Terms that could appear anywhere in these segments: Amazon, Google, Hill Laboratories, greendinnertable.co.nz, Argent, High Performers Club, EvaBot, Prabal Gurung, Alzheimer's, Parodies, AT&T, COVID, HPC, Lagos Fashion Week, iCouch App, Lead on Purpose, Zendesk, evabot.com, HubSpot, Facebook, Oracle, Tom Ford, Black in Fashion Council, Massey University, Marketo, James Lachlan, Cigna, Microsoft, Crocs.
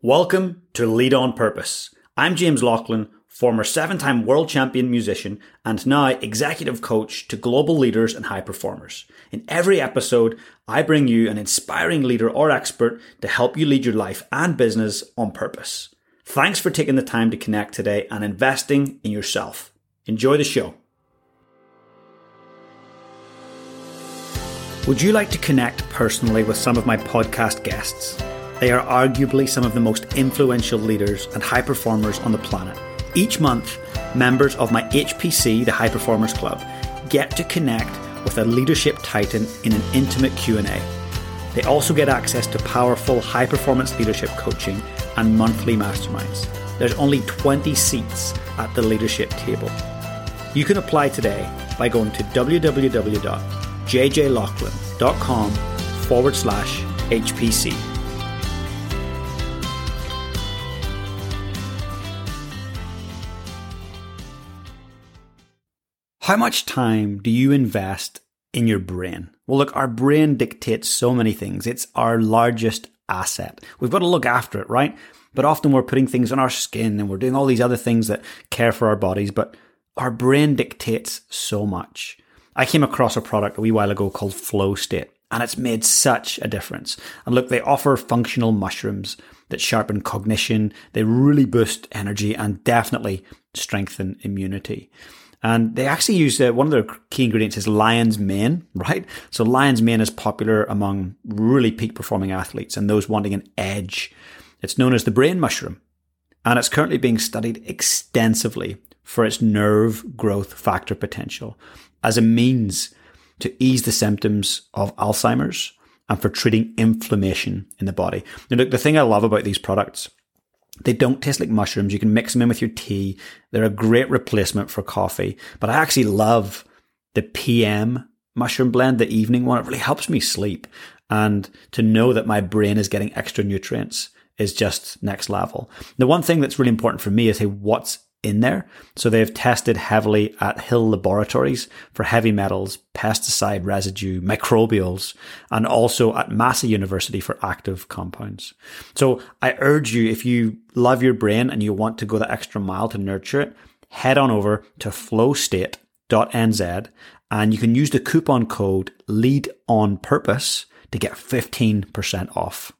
Welcome to Lead on Purpose. I'm James Lachlan, former seven-time world champion musician and now executive coach to global leaders and high performers. In every episode, I bring you an inspiring leader or expert to help you lead your life and business on purpose. Thanks for taking the time to connect today and investing in yourself. Enjoy the show. Would you like to connect personally with some of my podcast guests? They are arguably some of the most influential leaders and high performers on the planet. Each month, members of my HPC, the High Performers Club, get to connect with a leadership titan in an intimate Q&A. They also get access to powerful high-performance leadership coaching and monthly masterminds. There's only 20 seats at the leadership table. You can apply today by going to www.jjlachlan.com/HPC. How much time do you invest in your brain? Well, look, our brain dictates so many things. It's our largest asset. We've got to look after it, right? But often we're putting things on our skin and we're doing all these other things that care for our bodies, but our brain dictates so much. I came across a product a wee while ago called Flow State, and it's made such a difference. And look, they offer functional mushrooms that sharpen cognition, they really boost energy and definitely strengthen immunity. And they actually use one of their key ingredients is lion's mane, right? So lion's mane is popular among really peak performing athletes and those wanting an edge. It's known as the brain mushroom, and it's currently being studied extensively for its nerve growth factor potential as a means to ease the symptoms of Alzheimer's and for treating inflammation in the body. Now, look, the thing I love about these products, they don't taste like mushrooms. You can mix them in with your tea. They're a great replacement for coffee. But I actually love the PM mushroom blend, the evening one. It really helps me sleep. And to know that my brain is getting extra nutrients is just next level. The one thing that's really important for me is, hey, what's in there? So they've tested heavily at Hill Laboratories for heavy metals, pesticide residue, microbials, and also at Massey University for active compounds. So I urge you, if you love your brain and you want to go the extra mile to nurture it, head on over to flowstate.nz and you can use the coupon code LEADONPURPOSE to get 15% off.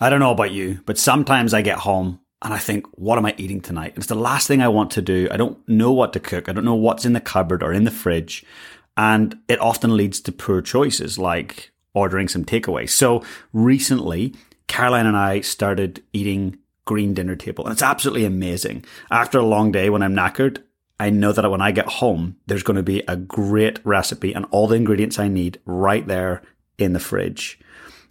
I don't know about you, but sometimes I get home and I think, what am I eating tonight? It's the last thing I want to do. I don't know what to cook. I don't know what's in the cupboard or in the fridge. And it often leads to poor choices like ordering some takeaway. So recently, Caroline and I started eating Green Dinner Table. And it's absolutely amazing. After a long day when I'm knackered, I know that when I get home, there's going to be a great recipe and all the ingredients I need right there in the fridge.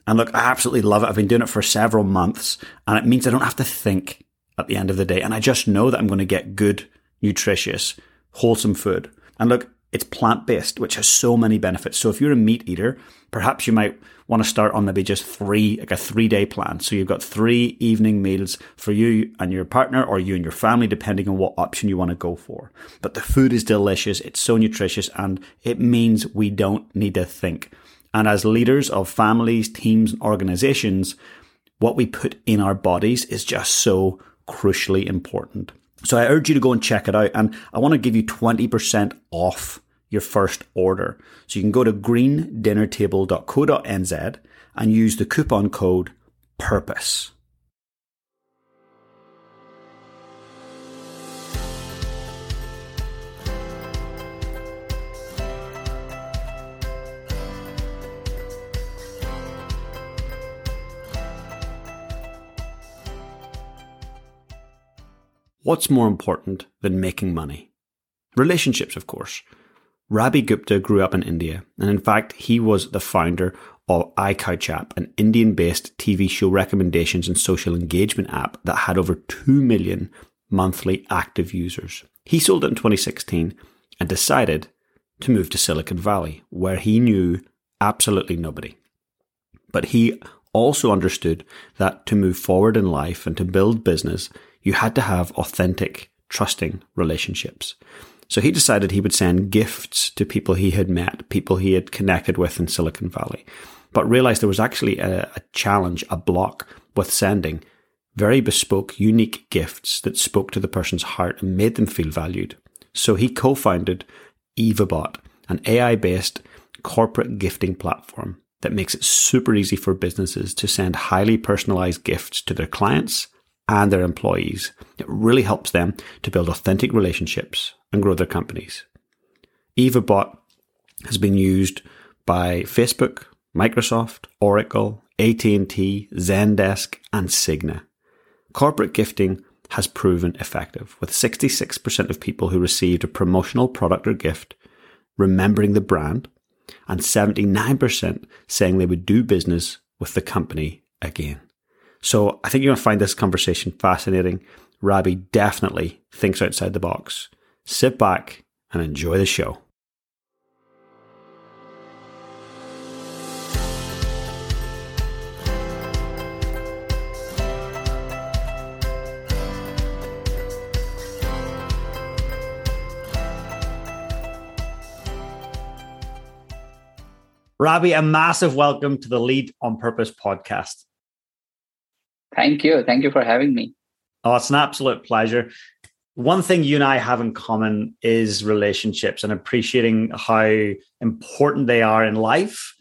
And look, I absolutely love it. I've been doing it for several months, and it means I don't have to think at the end of the day. And I just know that I'm going to get good, nutritious, wholesome food. And look, it's plant-based, which has so many benefits. So if you're a meat eater, perhaps you might want to start on maybe just a 3-day plan. So you've got 3 evening meals for you and your partner, or you and your family, depending on what option you want to go for. But the food is delicious. It's so nutritious, and it means we don't need to think. And as leaders of families, teams, and organizations, what we put in our bodies is just so crucially important. So I urge you to go and check it out. And I want to give you 20% off your first order. So you can go to greendinnertable.co.nz and use the coupon code PURPOSE. What's more important than making money? Relationships, of course. Ravi Gupta grew up in India, and in fact, he was the founder of iCouch App, an Indian-based TV show recommendations and social engagement app that had over 2 million monthly active users. He sold it in 2016 and decided to move to Silicon Valley, where he knew absolutely nobody. But he also understood that to move forward in life and to build business, you had to have authentic, trusting relationships. So he decided he would send gifts to people he had met, people he had connected with in Silicon Valley, but realized there was actually a challenge, a block with sending very bespoke, unique gifts that spoke to the person's heart and made them feel valued. So he co-founded EvaBot, an AI-based corporate gifting platform that makes it super easy for businesses to send highly personalized gifts to their clients and their employees. It really helps them to build authentic relationships and grow their companies. EvaBot has been used by Facebook, Microsoft, Oracle, AT&T, Zendesk, and Cigna. Corporate gifting has proven effective, with 66% of people who received a promotional product or gift remembering the brand, and 79% saying they would do business with the company again. So I think you're going to find this conversation fascinating. Ravi definitely thinks outside the box. Sit back and enjoy the show. Ravi, a massive welcome to the Lead on Purpose podcast. Thank you. Thank you for having me. Oh, it's an absolute pleasure. One thing you and I have in common is relationships and appreciating how important they are in life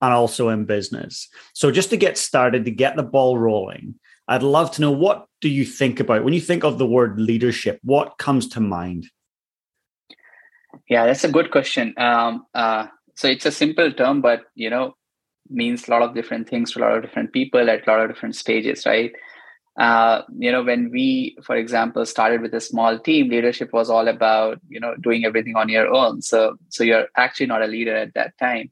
and also in business. So just to get started, to get the ball rolling, I'd love to know, what do you think about when you think of the word leadership? What comes to mind? Yeah, that's a good question. So it's a simple term, but, you know, means a lot of different things to a lot of different people at a lot of different stages, right? When we, for example, started with a small team, leadership was all about, you know, doing everything on your own. So you're actually not a leader at that time.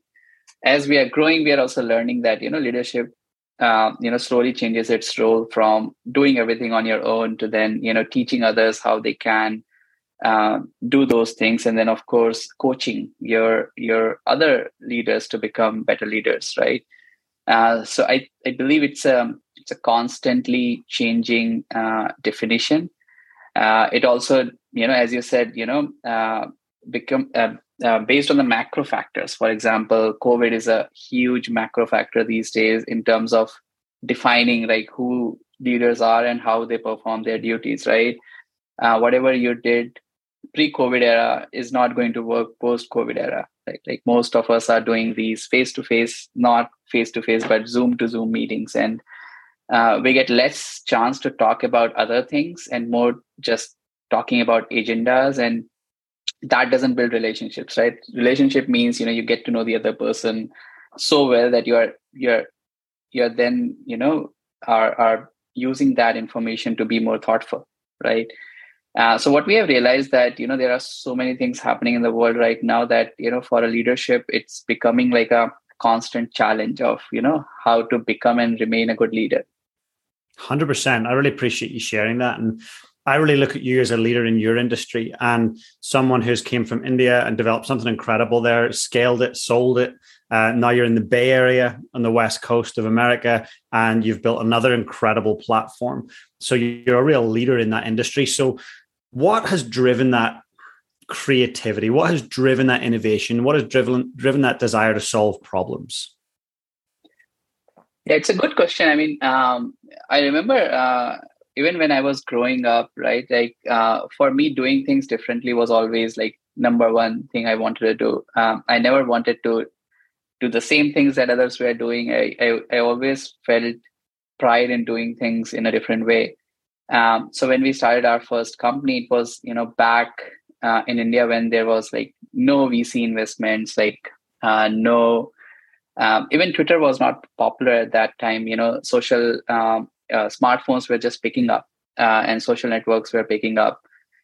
As we are growing, we are also learning that, you know, leadership, slowly changes its role from doing everything on your own to then, you know, teaching others how they can do those things, and then of course coaching your other leaders to become better leaders, right? So I believe it's a constantly changing definition. It also, you know, as you said, you know, become based on the macro factors. For example, COVID is a huge macro factor these days in terms of defining like who leaders are and how they perform their duties, right? Whatever you did pre-COVID era is not going to work post-COVID era. Like most of us are doing these face-to-face, not face-to-face, but Zoom-to-Zoom meetings. And we get less chance to talk about other things and more just talking about agendas. And that doesn't build relationships, right? Relationship means, you know, you get to know the other person so well that you're then, you know, are using that information to be more thoughtful, right? So what we have realized that, you know, there are so many things happening in the world right now that, you know, for a leadership, it's becoming like a constant challenge of, you know, how to become and remain a good leader. 100%. I really appreciate you sharing that. And I really look at you as a leader in your industry and someone who's came from India and developed something incredible there, scaled it, sold it. Now you're in the Bay Area on the West Coast of America, and you've built another incredible platform. So you're a real leader in that industry. So what has driven that creativity? What has driven that innovation? What has driven that desire to solve problems? Yeah, it's a good question. I mean, I remember even when I was growing up, right? Like for me, doing things differently was always like number one thing I wanted to do. I never wanted to do the same things that others were doing. I always felt pride in doing things in a different way. So when we started our first company, it was, you know, back in India when there was like no VC investments, like even Twitter was not popular at that time. You know, social smartphones were just picking up and social networks were picking up.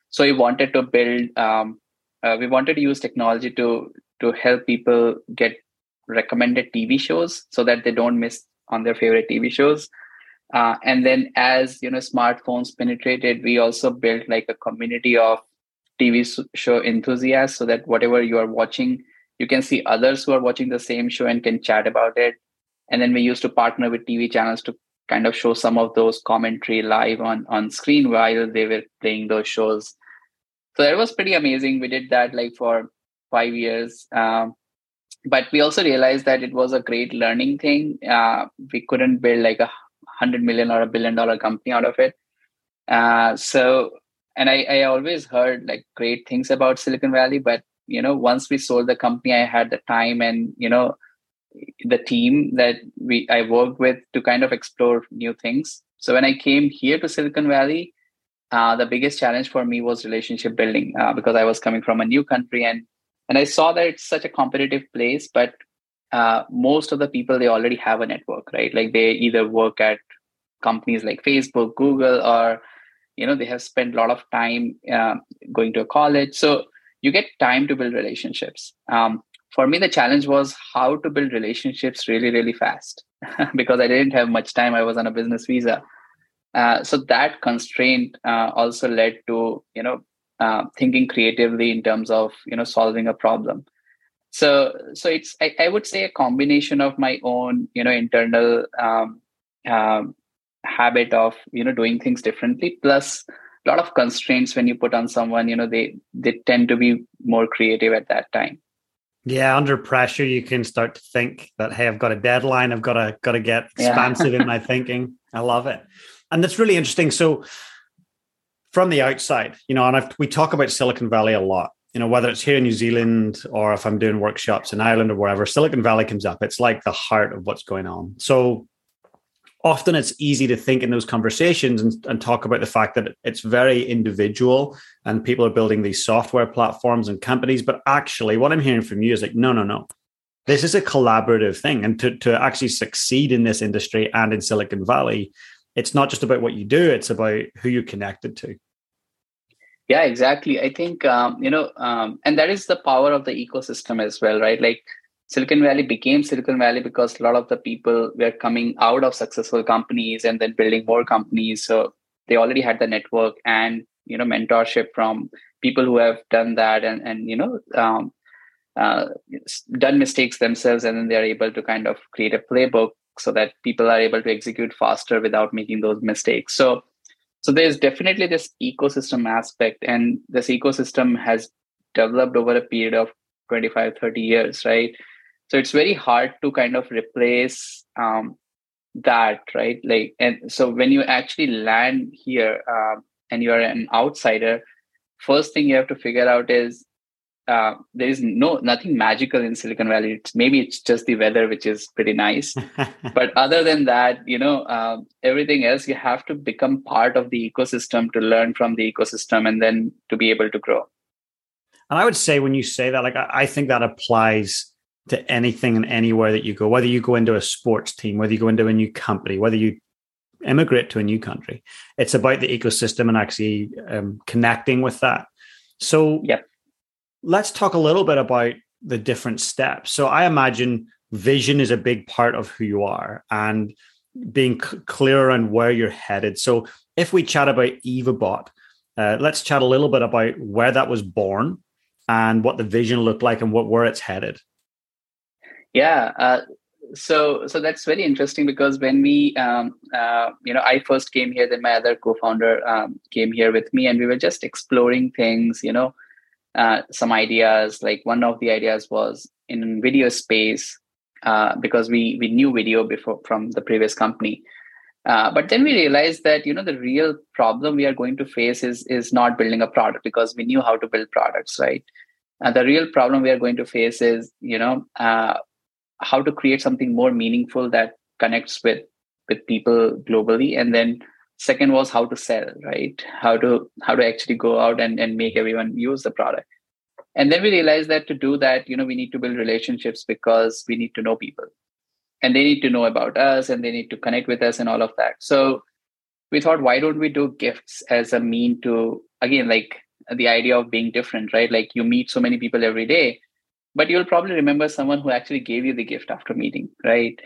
So we wanted to build, we wanted to use technology to help people get recommended TV shows so that they don't miss on their favorite TV shows. And then as, you know, smartphones penetrated, we also built like a community of TV show enthusiasts so that whatever you are watching, you can see others who are watching the same show and can chat about it. And then we used to partner with TV channels to kind of show some of those commentary live on screen while they were playing those shows. So that was pretty amazing. We did that like for 5 years. But we also realized that it was a great learning thing. We couldn't build like a 100 million or $1 billion company out of it. So I always heard like great things about Silicon Valley, but you know, once we sold the company, I had the time and, you know, the team that I worked with to kind of explore new things. So when I came here to Silicon Valley, the biggest challenge for me was relationship building, because I was coming from a new country, and I saw that it's such a competitive place, but most of the people, they already have a network, right? Like they either work at companies like Facebook, Google, or, you know, they have spent a lot of time going to a college. So you get time to build relationships. For me, the challenge was how to build relationships really, really fast because I didn't have much time. I was on a business visa. So that constraint also led to, you know, thinking creatively in terms of, you know, solving a problem. So it's, I would say, a combination of my own, you know, internal habit of, you know, doing things differently, plus a lot of constraints when you put on someone, you know, they tend to be more creative at that time. Yeah, under pressure, you can start to think that, hey, I've got a deadline. I've got to get expansive in my thinking. I love it. And that's really interesting. So from the outside, you know, and we talk about Silicon Valley a lot, you know, whether it's here in New Zealand or if I'm doing workshops in Ireland or wherever, Silicon Valley comes up. It's like the heart of what's going on. So often it's easy to think in those conversations and talk about the fact that it's very individual and people are building these software platforms and companies. But actually what I'm hearing from you is like, no. This is a collaborative thing. And to actually succeed in this industry and in Silicon Valley, it's not just about what you do. It's about who you're connected to. Yeah, exactly. I think, and that is the power of the ecosystem as well, right? Like, Silicon Valley became Silicon Valley because a lot of the people were coming out of successful companies and then building more companies. So they already had the network and, you know, mentorship from people who have done that and you know, done mistakes themselves. And then they're able to kind of create a playbook so that people are able to execute faster without making those mistakes. So there's definitely this ecosystem aspect, and this ecosystem has developed over a period of 25, 30 years, right? So it's very hard to kind of replace that, right? Like, and so when you actually land here and you are an outsider, first thing you have to figure out is there is nothing magical in Silicon Valley. Maybe it's just the weather, which is pretty nice. But other than that, you know, everything else, you have to become part of the ecosystem to learn from the ecosystem and then to be able to grow. And I would say when you say that, like, I think that applies to anything and anywhere that you go, whether you go into a sports team, whether you go into a new company, whether you immigrate to a new country, it's about the ecosystem and actually connecting with that. So Let's talk a little bit about the different steps. So I imagine vision is a big part of who you are and being clear on where you're headed. So if we chat about EvaBot, let's chat a little bit about where that was born and what the vision looked like and where it's headed. Yeah. So that's very interesting because when we, I first came here, then my other co-founder came here with me, and we were just exploring things, you know, some ideas. Like one of the ideas was in video space because we knew video before from the previous company. But then we realized that, you know, the real problem we are going to face is not building a product, because we knew how to build products, right? And the real problem we are going to face is, you know, how to create something more meaningful that connects with people globally. And then second was how to sell, right? How to actually go out and make everyone use the product. And then we realized that to do that, you know, we need to build relationships because we need to know people. And they need to know about us and they need to connect with us and all of that. So we thought, why don't we do gifts as a mean to, again, like the idea of being different, right? Like you meet so many people every day, but you'll probably remember someone who actually gave you the gift after meeting, right?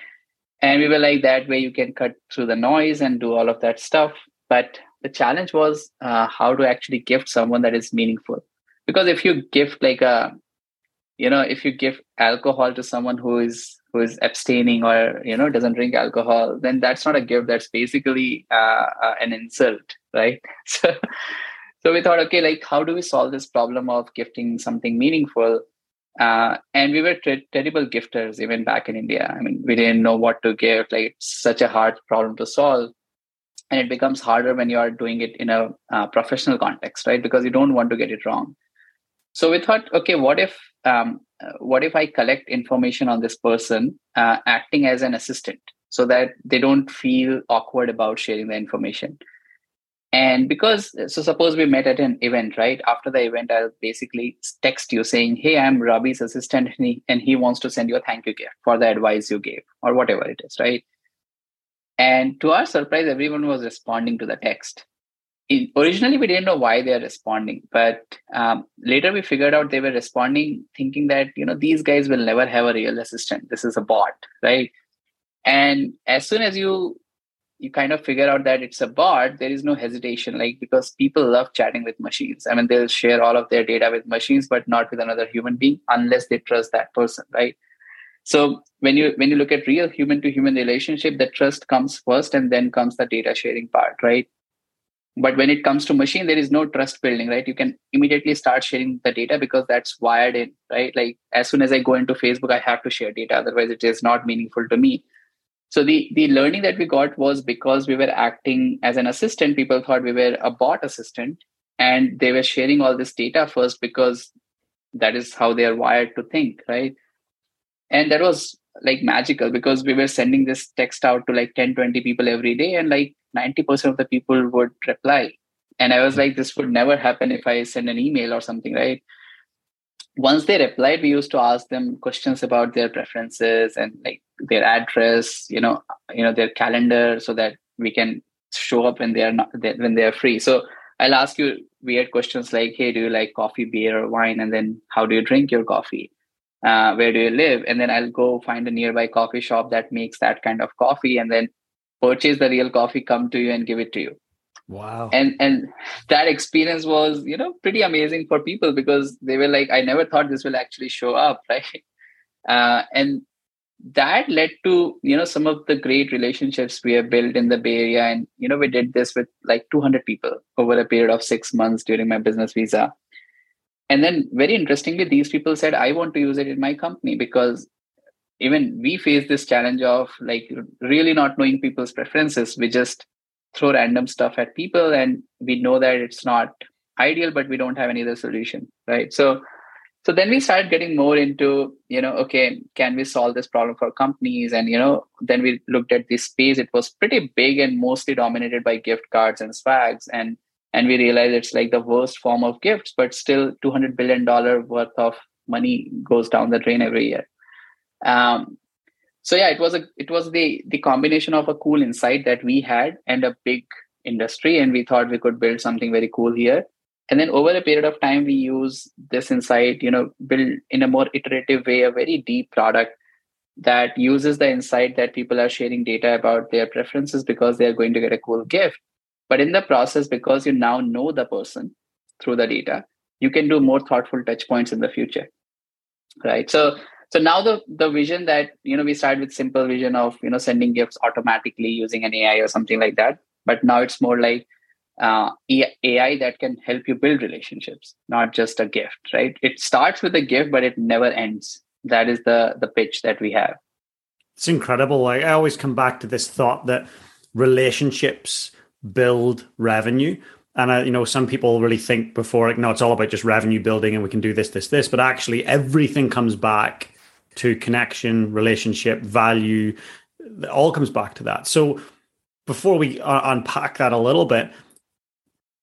And we were like, that way you can cut through the noise and do all of that stuff. But the challenge was how to actually gift someone that is meaningful. Because if you gift if you give alcohol to someone who is abstaining or, you know, doesn't drink alcohol, then that's not a gift. That's basically an insult, right? So we thought, okay, like, how do we solve this problem of gifting something meaningful? And we were terrible gifters even back in India. I mean, we didn't know what to give. Like, it's such a hard problem to solve. And it becomes harder when you are doing it in a professional context, right? Because you don't want to get it wrong. So we thought, okay, what if I collect information on this person, acting as an assistant, so that they don't feel awkward about sharing the information. And because, so suppose we met at an event, right? After the event, I'll basically text you saying, hey, I'm Ravi's assistant, and he wants to send you a thank you gift for the advice you gave or whatever it is, right? And to our surprise, everyone was responding to the text. Originally, we didn't know why they are responding, but later we figured out they were responding thinking that, you know, these guys will never have a real assistant. This is a bot, right? And as soon as you kind of figure out that it's a bot, there is no hesitation, like, because people love chatting with machines. I mean, they'll share all of their data with machines, but not with another human being unless they trust that person, right? So when you look at real human-to-human relationship, the trust comes first, and then comes the data sharing part, right? But when it comes to machine, there is no trust building, right? You can immediately start sharing the data because that's wired in, right? Like, as soon as I go into Facebook, I have to share data. Otherwise, it is not meaningful to me. So the learning that we got was, because we were acting as an assistant, people thought we were a bot assistant, and they were sharing all this data first because that is how they are wired to think, right? And that was like magical, because we were sending this text out to like 10, 20 people every day, and like 90% of the people would reply. And I was like, this would never happen if I send an email or something, right? Once they replied, we used to ask them questions about their preferences and like their address, you know, their calendar, so that we can show up when they are free. So I'll ask you weird questions like, hey, do you like coffee, beer, or wine? And then, how do you drink your coffee? Where do you live? And then I'll go find a nearby coffee shop that makes that kind of coffee, and then purchase the real coffee, come to you, and give it to you. Wow. And that experience was, you know, pretty amazing for people, because they were like, I never thought this will actually show up, right? And that led to, you know, some of the great relationships we have built in the Bay Area. And, you know, we did this with like 200 people over a period of 6 months during my business visa. And then, very interestingly, these people said, I want to use it in my company, because even we face this challenge of like really not knowing people's preferences. We just throw random stuff at people, and we know that it's not ideal, but we don't have any other solution, right? So then we started getting more into, you know, okay, can we solve this problem for companies? And, you know, then we looked at this space. It was pretty big and mostly dominated by gift cards and swags. And we realized it's like the worst form of gifts, but still $200 billion worth of money goes down the drain every year. So yeah, it was the combination of a cool insight that we had and a big industry, and we thought we could build something very cool here. And then over a period of time, we use this insight, you know, build in a more iterative way, a very deep product that uses the insight that people are sharing data about their preferences because they are going to get a cool gift. But in the process, because you now know the person through the data, you can do more thoughtful touch points in the future, right? So now the vision that, you know, we started with simple vision of, you know, sending gifts automatically using an AI or something like that. But now it's more like AI that can help you build relationships, not just a gift, right? It starts with a gift, but it never ends. That is the pitch that we have. It's incredible. Like, I always come back to this thought that relationships build revenue. And, you know, some people really think before, like, no, it's all about just revenue building and we can do this, this, this. But actually, everything comes back to connection, relationship, value. It all comes back to that. So before we unpack that a little bit,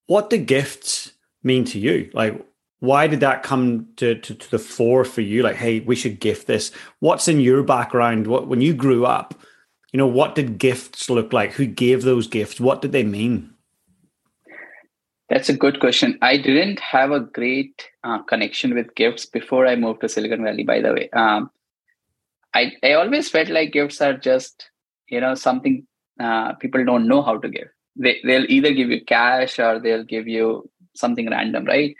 what do gifts mean to you? Like, why did that come to the fore for you? Like, hey, we should gift this. What's in your background? What, when you grew up, you know, what did gifts look like? Who gave those gifts? What did they mean? That's a good question. I didn't have a great connection with gifts before I moved to Silicon Valley, by the way. I always felt like gifts are just, you know, something people don't know how to give. They'll either give you cash or they'll give you something random, right?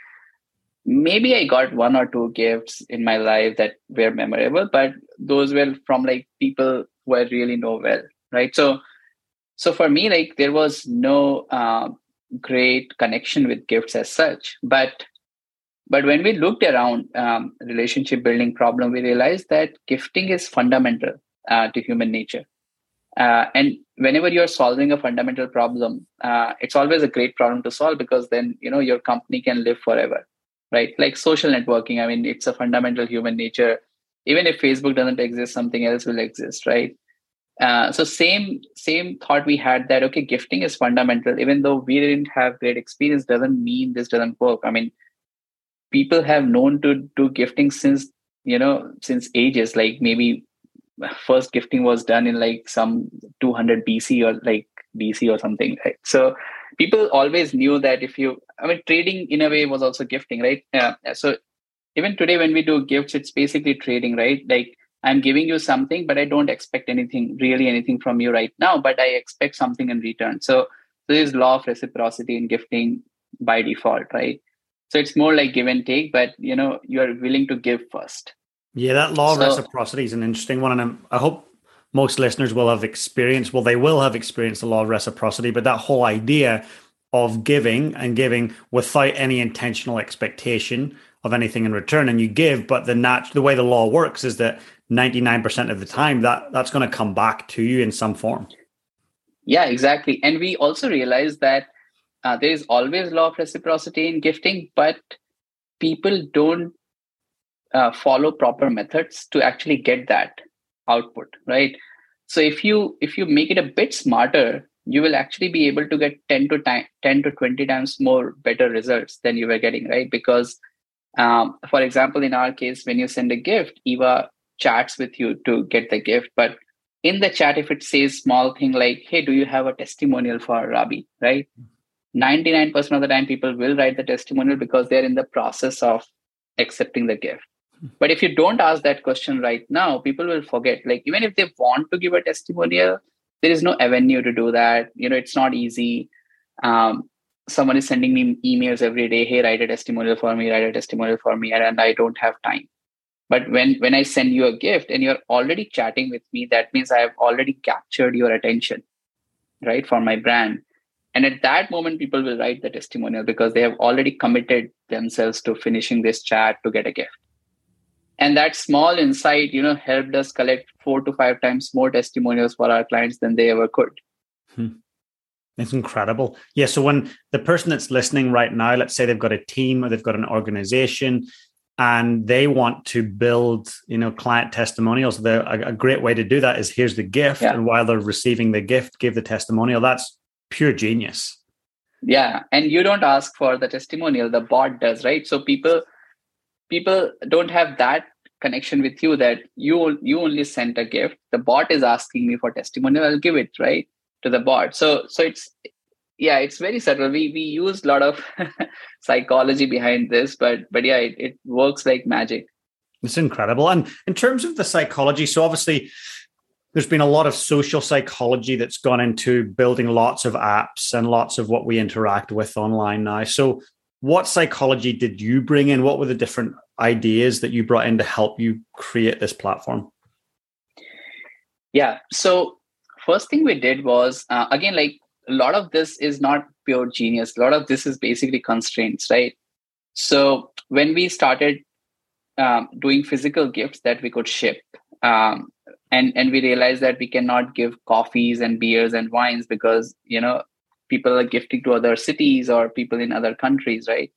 Maybe I got one or two gifts in my life that were memorable, but those were from like people who I really know well, right? So for me, like, there was no great connection with gifts as such. But But when we looked around relationship building problem, we realized that gifting is fundamental to human nature. And whenever you're solving a fundamental problem, it's always a great problem to solve, because then, you know, your company can live forever, right? Like social networking. I mean, it's a fundamental human nature. Even if Facebook doesn't exist, something else will exist, right? So same thought we had, that, okay, gifting is fundamental. Even though we didn't have great experience, doesn't mean this doesn't work. I mean, people have known to do gifting since ages. Like maybe first gifting was done in like some 200 BC or like BC or something, right? So people always knew that trading in a way was also gifting, right? So even today when we do gifts, it's basically trading, right? Like I'm giving you something, but I don't expect anything from you right now, but I expect something in return. So there is law of reciprocity in gifting by default, right? So it's more like give and take, but you are willing to give first. Yeah, that law of reciprocity is an interesting one. And I hope most listeners will have experienced the law of reciprocity, but that whole idea of giving without any intentional expectation of anything in return. And you give, but the way the law works is that 99% of the time that's going to come back to you in some form. Yeah, exactly. And we also realized that there is always law of reciprocity in gifting, but people don't follow proper methods to actually get that output, right? So if you make it a bit smarter, you will actually be able to get 10 to 20 times more better results than you were getting, right? Because for example, in our case, when you send a gift, Eva chats with you to get the gift. But in the chat, if it says small thing like, hey, do you have a testimonial for Ravi, right? 99% of the time, people will write the testimonial because they're in the process of accepting the gift. But if you don't ask that question right now, people will forget. Like even if they want to give a testimonial, there is no avenue to do that. It's not easy. Someone is sending me emails every day. Hey, write a testimonial for me. And I don't have time. But when I send you a gift and you're already chatting with me, that means I have already captured your attention, right? For my brand. And at that moment, people will write the testimonial because they have already committed themselves to finishing this chat to get a gift. And that small insight, helped us collect 4 to 5 times more testimonials for our clients than they ever could. It's incredible. Yeah. So when the person that's listening right now, let's say they've got a team or they've got an organization and they want to build, client testimonials, a great way to do that is here's the gift. Yeah. And while they're receiving the gift, give the testimonial. That's pure genius. Yeah. And you don't ask for the testimonial, the bot does, right? So people don't have that connection with you, that you only sent a gift. The bot is asking me for testimonial. I'll give it right to the bot. So it's very subtle. We use a lot of psychology behind this, but yeah, it works like magic. It's incredible. And in terms of the psychology, so obviously there's been a lot of social psychology that's gone into building lots of apps and lots of what we interact with online now. So what psychology did you bring in? What were the different ideas that you brought in to help you create this platform? Yeah. So first thing we did was, again, like a lot of this is not pure genius. A lot of this is basically constraints, right? So when we started doing physical gifts that we could ship, and we realized that we cannot give coffees and beers and wines because, people are gifting to other cities or people in other countries, right?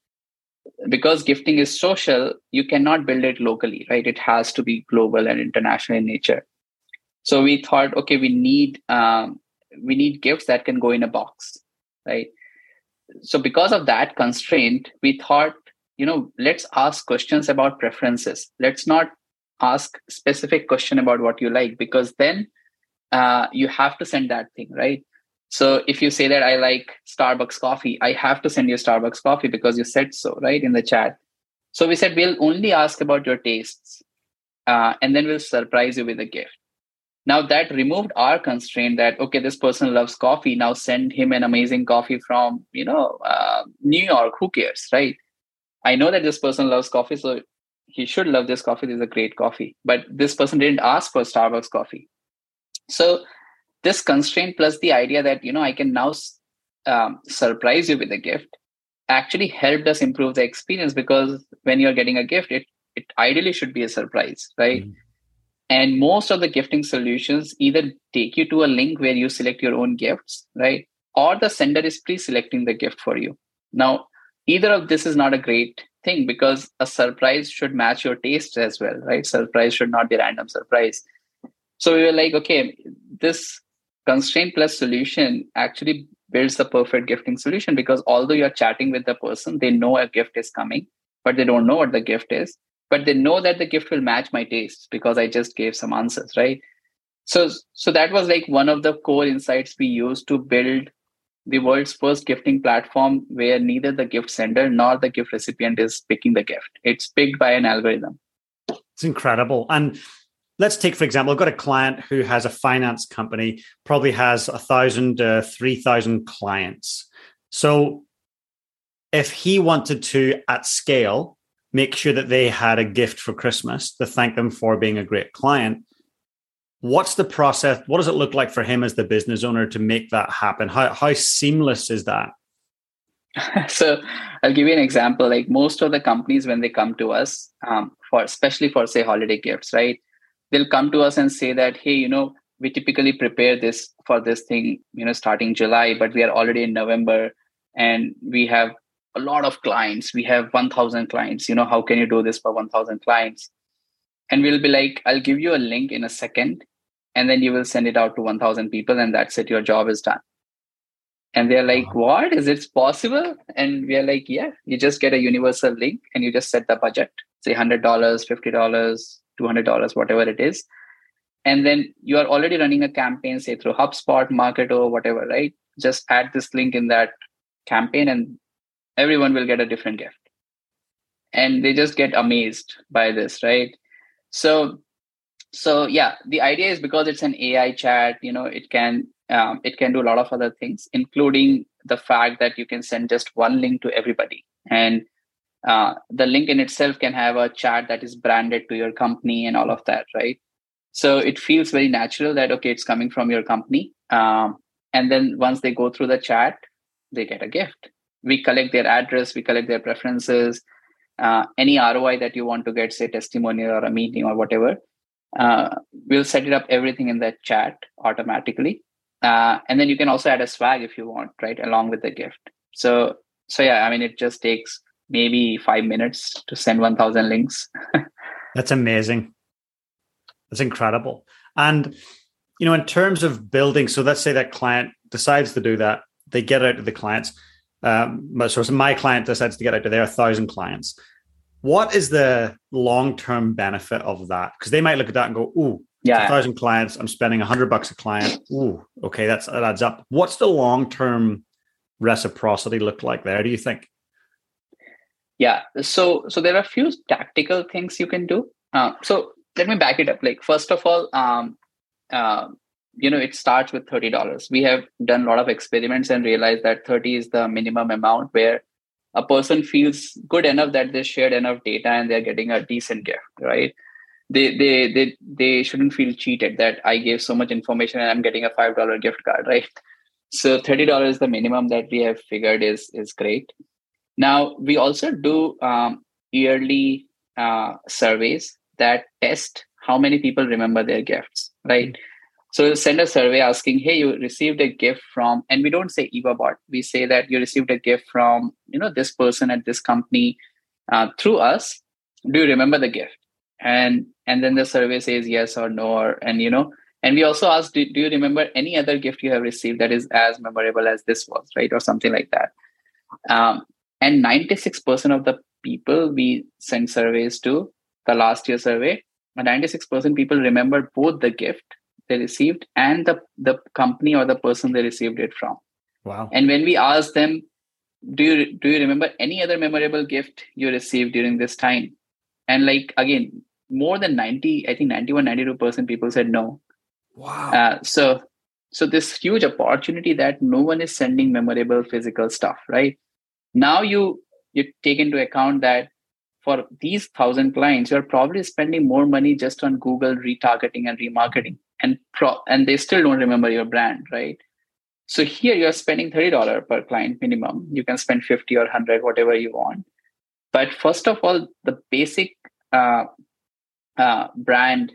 Because gifting is social, you cannot build it locally, right? It has to be global and international in nature. So we thought, okay, we need gifts that can go in a box, right? So because of that constraint, we thought, let's ask questions about preferences. Let's not ask specific question about what you like, because then you have to send that thing, right? So if you say that I like Starbucks coffee, I have to send you Starbucks coffee because you said so, right, in the chat. So we said, we'll only ask about your tastes and then we'll surprise you with a gift. Now that removed our constraint that, okay, this person loves coffee. Now send him an amazing coffee from, New York, who cares, right? I know that this person loves coffee, so he should love this coffee. This is a great coffee, but this person didn't ask for Starbucks coffee. So this constraint plus the idea that, I can now surprise you with a gift actually helped us improve the experience, because when you're getting a gift, it ideally should be a surprise, right? Mm-hmm. And most of the gifting solutions either take you to a link where you select your own gifts, right? Or the sender is pre-selecting the gift for you. Now, either of this is not a great thing, because a surprise should match your taste as well, right? Surprise should not be random surprise. So we were like, okay, this constraint plus solution actually builds the perfect gifting solution, because although you're chatting with the person, they know a gift is coming, but they don't know what the gift is. But they know that the gift will match my taste because I just gave some answers, right? So that was like one of the core insights we used to build the world's first gifting platform, where neither the gift sender nor the gift recipient is picking the gift. It's picked by an algorithm. It's incredible. And let's take, for example, I've got a client who has a finance company, probably has 1,000 to 3,000 clients. So if he wanted to, at scale, make sure that they had a gift for Christmas to thank them for being a great client, what's the process? What does it look like for him as the business owner to make that happen? How seamless is that? So I'll give you an example. Like most of the companies, when they come to us, especially for say holiday gifts, right? They'll come to us and say that, hey, we typically prepare this thing, starting July, but we are already in November and we have a lot of clients. We have 1,000 clients. How can you do this for 1,000 clients? And we'll be like, I'll give you a link in a second, and then you will send it out to 1,000 people, and that's it. Your job is done. And they're like, what? Is it possible? And we're like, yeah, you just get a universal link and you just set the budget, say $100, $50, $200, whatever it is. And then you are already running a campaign, say through HubSpot, Marketo, whatever, right? Just add this link in that campaign and everyone will get a different gift. And they just get amazed by this, right? So yeah, the idea is, because it's an AI chat, it can do a lot of other things, including the fact that you can send just one link to everybody. And the link in itself can have a chat that is branded to your company and all of that, right? So it feels very natural that, okay, it's coming from your company. And then once they go through the chat, they get a gift. We collect their address, we collect their preferences, any ROI that you want to get, say testimonial or a meeting or whatever. We'll set it up everything in that chat automatically. And then you can also add a swag if you want, right, along with the gift. So yeah, I mean, it just takes maybe 5 minutes to send 1,000 links. That's amazing. That's incredible. And, in terms of building, so let's say that client decides to do that, they get out to the clients. So my client decides to get out to their 1,000 clients. What is the long-term benefit of that? Because they might look at that and go, ooh, yeah, 1,000 clients, I'm spending $100 a client. Ooh, okay, that adds up. What's the long-term reciprocity look like there, do you think? Yeah, so there are a few tactical things you can do. So let me back it up. Like, first of all, it starts with $30. We have done a lot of experiments and realized that 30 is the minimum amount where a person feels good enough that they shared enough data and they're getting a decent gift, right? They shouldn't feel cheated that I gave so much information and I'm getting a $5 gift card, right? So $30 is the minimum that we have figured is great. Now, we also do yearly surveys that test how many people remember their gifts, right? Mm-hmm. So we'll send a survey asking, hey, you received a gift from, and we don't say EvaBot. We say that you received a gift from, this person at this company through us. Do you remember the gift? And then the survey says yes or no. And we also ask, do you remember any other gift you have received that is as memorable as this was, right? Or something like that. And 96% of the people we send surveys to, the last year survey, 96% people remembered both the gift they received and the company or the person they received it from. Wow. And when we asked them, do you remember any other memorable gift you received during this time? And like, again, more than 90, I think 91, 92% people said no. Wow. So this huge opportunity that no one is sending memorable physical stuff, right? Now you take into account that for these 1,000 clients, you're probably spending more money just on Google retargeting and remarketing. And they still don't remember your brand, right? So here you're spending $30 per client minimum. You can spend 50 or 100, whatever you want. But first of all, the basic brand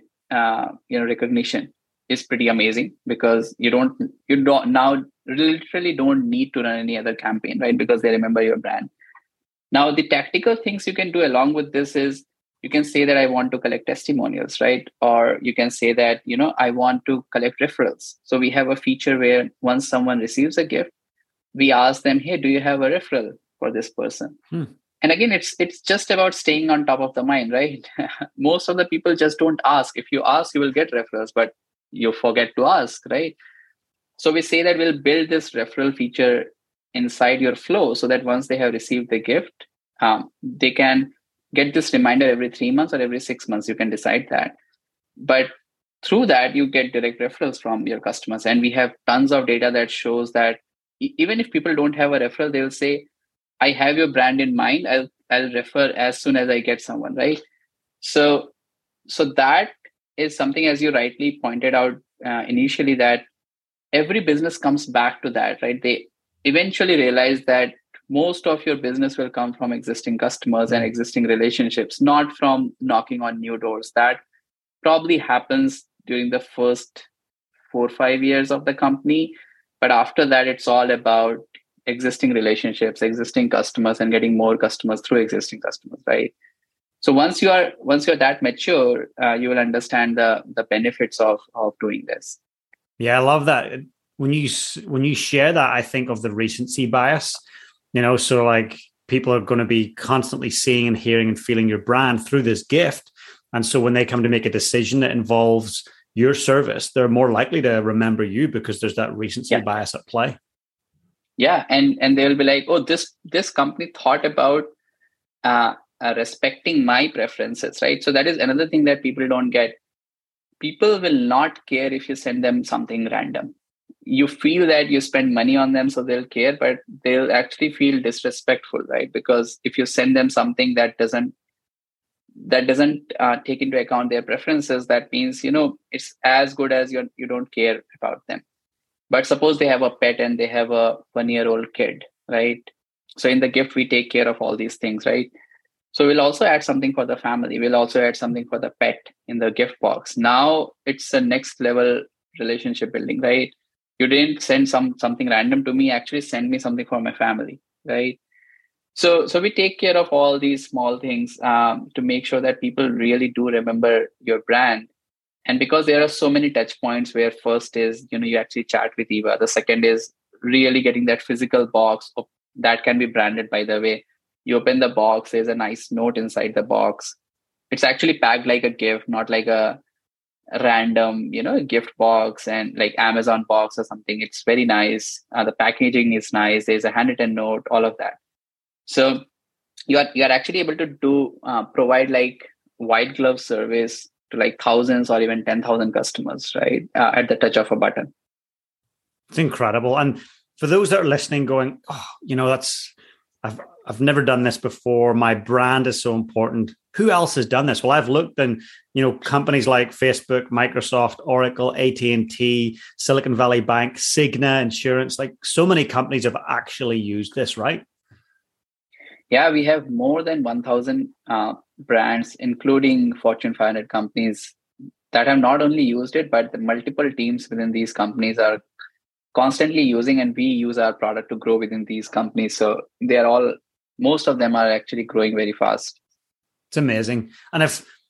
recognition is pretty amazing, because you don't now literally don't need to run any other campaign, right? Because they remember your brand. Now, the tactical things you can do along with this is you can say that I want to collect testimonials, right? Or you can say that, I want to collect referrals. So we have a feature where once someone receives a gift, we ask them, hey, do you have a referral for this person? And again, it's just about staying on top of the mind, right? Most of the people just don't ask. If you ask, you will get referrals, but you forget to ask, right? So we say that we'll build this referral feature inside your flow so that once they have received the gift, they can get this reminder every 3 months or every 6 months. You can decide that. But through that, you get direct referrals from your customers. And we have tons of data that shows that even if people don't have a referral, they will say, I have your brand in mind. I'll refer as soon as I get someone, right? So that is something, as you rightly pointed out initially, that every business comes back to that, right? They eventually realize that most of your business will come from existing customers and existing relationships, not from knocking on new doors. That probably happens during the first 4 or 5 years of the company. But after that, it's all about existing relationships, existing customers, and getting more customers through existing customers, right? So once you're that mature, you will understand the benefits of doing this. Yeah, I love that. When you share that, I think of the recency bias. So like people are going to be constantly seeing and hearing and feeling your brand through this gift. And so when they come to make a decision that involves your service, they're more likely to remember you because there's that recency bias at play. Yeah. And they'll be like, oh, this company thought about respecting my preferences, right? So that is another thing that people don't get. People will not care if you send them something random. You feel that you spend money on them, so they'll care, but they'll actually feel disrespectful, right? Because if you send them something that doesn't take into account their preferences, that means, it's as good as you don't care about them. But suppose they have a pet and they have a 1-year-old kid, right? So in the gift, we take care of all these things, right? So we'll also add something for the family. We'll also add something for the pet in the gift box. Now it's a next level relationship building, right? You didn't send something random to me, actually send me something for my family, right? So we take care of all these small things to make sure that people really do remember your brand. And because there are so many touch points, where first is, you actually chat with Eva. The second is really getting that physical box that can be branded, by the way. You open the box, there's a nice note inside the box. It's actually packed like a gift, not like a random, gift box and like Amazon box or something. It's very nice. The packaging is nice. There's a handwritten note, all of that. So you are actually able to do provide like white glove service to like thousands or even 10,000 customers, right? At the touch of a button. It's incredible. And for those that are listening going, I've never done this before. My brand is so important. Who else has done this? Well, I've looked and, companies like Facebook, Microsoft, Oracle, AT&T, Silicon Valley Bank, Cigna, insurance, like so many companies have actually used this, right? Yeah, we have more than 1,000 brands, including Fortune 500 companies that have not only used it, but the multiple teams within these companies are constantly using, and we use our product to grow within these companies. So most of them are actually growing very fast. It's amazing. And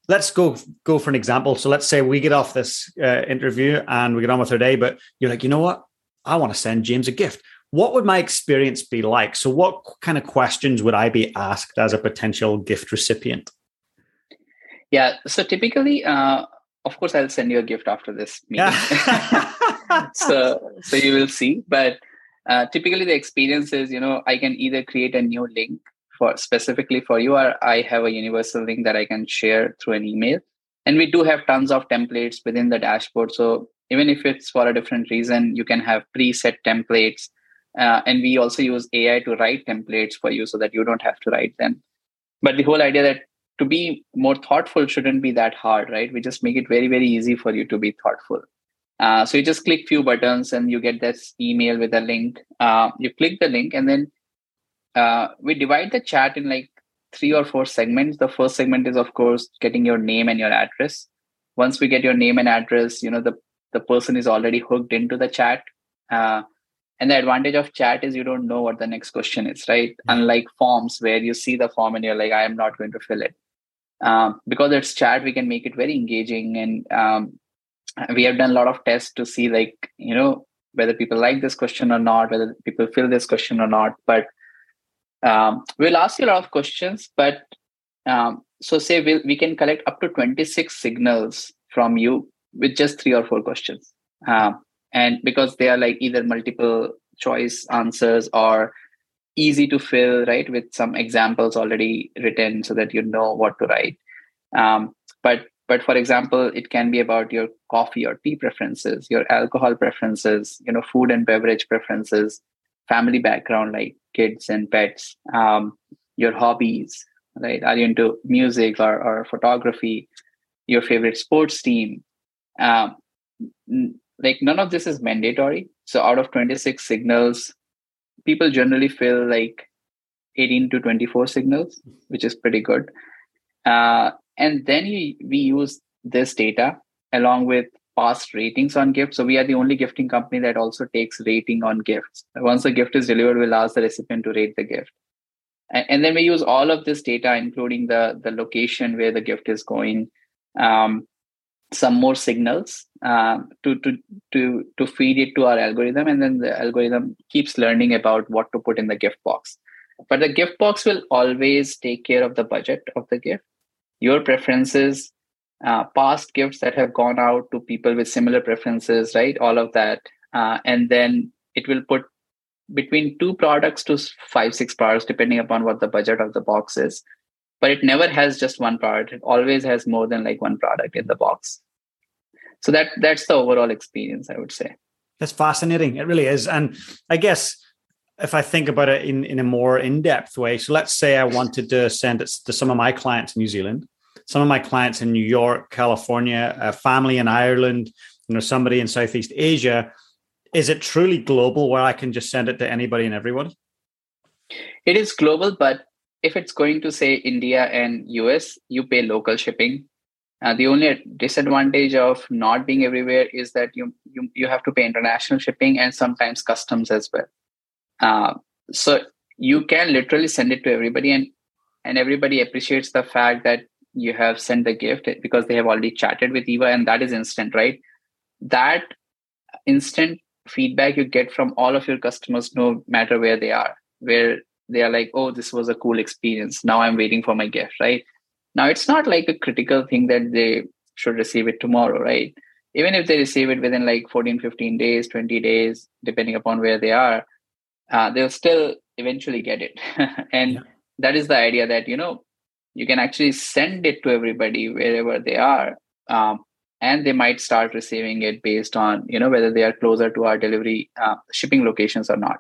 let's go for an example. So let's say we get off this interview and we get on with our day, but you're like, you know what? I want to send James a gift. What would my experience be like? So what kind of questions would I be asked as a potential gift recipient? Yeah. So typically, of course, I'll send you a gift after this meeting. Yeah. so you will see. But typically the experience is, I can either create a new link specifically for you, or I have a universal link that I can share through an email. And we do have tons of templates within the dashboard. So even if it's for a different reason, you can have preset templates. And we also use AI to write templates for you so that you don't have to write them. But the whole idea that to be more thoughtful shouldn't be that hard, right? We just make it very, very easy for you to be thoughtful. So you just click few buttons and you get this email with a link. You click the link and then we divide the chat in like 3 or 4 segments. The first segment is, of course, getting your name and your address. Once we get your name and address, you know, the person is already hooked into the chat. And the advantage of chat is you don't know what the next question is, right? Mm-hmm. Unlike forms where you see the form and you're like, I am not going to fill it. Because it's chat, we can make it very engaging. And we have done a lot of tests to see, like, you know, whether people like this question or not, whether people fill this question or not. But we'll ask you a lot of questions. But so say we can collect up to 26 signals from you with just 3 or 4 questions. And because they are like either multiple choice answers or easy to fill, right, with some examples already written so that you know what to write. But for example, it can be about your coffee or tea preferences, your alcohol preferences, you know, food and beverage preferences, family background like kids and pets, your hobbies, right? Are you into music or photography? Your favorite sports team? Like none of this is mandatory. So out of 26 signals, people generally fill like 18 to 24 signals, which is pretty good. And then we use this data along with past ratings on gifts. So we are the only gifting company that also takes rating on gifts. Once the gift is delivered, we'll ask the recipient to rate the gift. And then we use all of this data, including the location where the gift is going, some more signals to feed it to our algorithm. And then the algorithm keeps learning about what to put in the gift box. But the gift box will always take care of the budget of the gift, your preferences, past gifts that have gone out to people with similar preferences, right? All of that. And then it will put between 2 products to 5-6 products, depending upon what the budget of the box is. But it never has just one product. It always has more than like one product in the box. So that's the overall experience, I would say. That's fascinating. It really is. And I guess if I think about it in a more in-depth way, so let's say I wanted to send it to some of my clients in New Zealand, some of my clients in New York, California, a family in Ireland, you know, somebody in Southeast Asia. Is it truly global where I can just send it to anybody and everybody? It is global, but if it's going to, say, India and US, you pay local shipping. The only disadvantage of not being everywhere is that you have to pay international shipping and sometimes customs as well. So you can literally send it to everybody, and everybody appreciates the fact that you have sent the gift because they have already chatted with Eva, and that is instant, right? That instant feedback you get from all of your customers, no matter where they are, where they are like, oh, this was a cool experience. Now I'm waiting for my gift, right? Now, it's not like a critical thing that they should receive it tomorrow, right? Even if they receive it within like 14, 15 days, 20 days, depending upon where they are, they'll still eventually get it. And yeah, that is the idea that, you know, you can actually send it to everybody wherever they are. And they might start receiving it based on, you know, whether they are closer to our delivery shipping locations or not.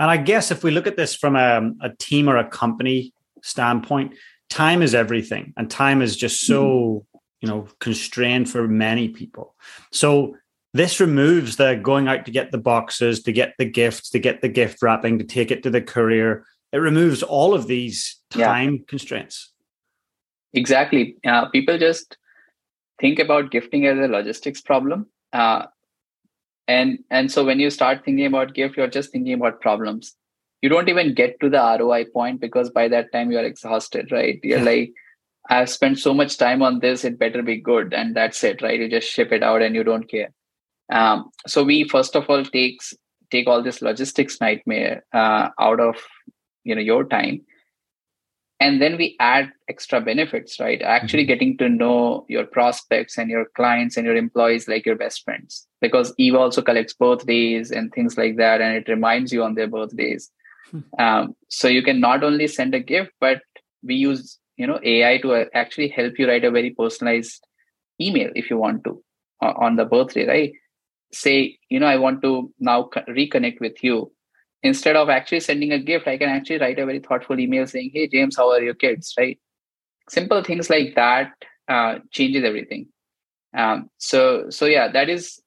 And I guess if we look at this from a team or a company standpoint, time is everything. And time is just so, you know, constrained for many people. So this removes the going out to get the boxes, to get the gifts, to get the gift wrapping, to take it to the courier. It removes all of these time constraints. Exactly. People just think about gifting as a logistics problem. And so when you start thinking about gift, you're just thinking about problems. You don't even get to the ROI point because by that time you're exhausted, right? You're like, I've spent so much time on this, it better be good. And that's it, right? You just ship it out and you don't care. So we, first of all, take all this logistics nightmare out of, you know, your time. And then we add extra benefits, right? Actually getting to know your prospects and your clients and your employees like your best friends, because Eva also collects birthdays and things like that. And it reminds you on their birthdays. So you can not only send a gift, but we use, you know, AI to actually help you write a very personalized email if you want to on the birthday, right? Say, you know, I want to now reconnect with you. Instead of actually sending a gift, I can actually write a very thoughtful email saying, hey, James, how are your kids, right? Simple things like that changes everything. So yeah, that is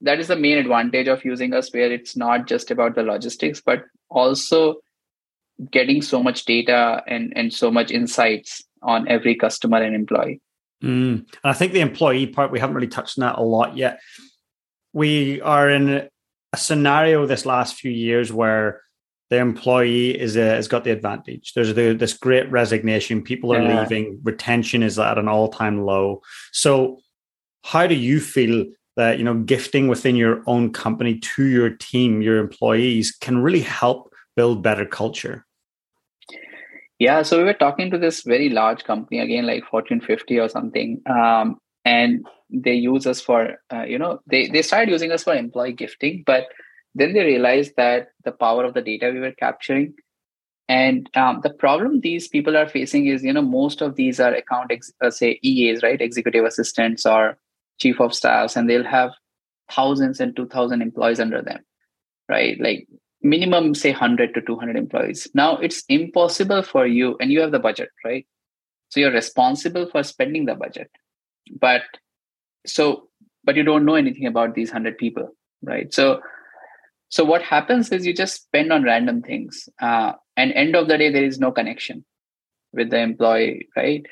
that is the main advantage of using us, where it's not just about the logistics, but also getting so much data and so much insights on every customer and employee. And I think the employee part, we haven't really touched on that a lot yet. We are in a scenario this last few years where the employee has got the advantage. There's this great resignation. People are leaving. Retention is at an all-time low. So how do you feel that, you know, gifting within your own company to your team, your employees, can really help build better culture? Yeah, so we were talking to this very large company, again, like Fortune 50 or something, and they use us for, they started using us for employee gifting, but then they realized that the power of the data we were capturing. And the problem these people are facing is, you know, most of these are EAs, right? Executive assistants or chief of staffs, and they'll have thousands and 2,000 employees under them, right? Like minimum, say 100 to 200 employees. Now it's impossible for you, and you have the budget, right? So you're responsible for spending the budget, but you don't know anything about these 100 people, right? So what happens is you just spend on random things, and end of the day, there is no connection with the employee, right?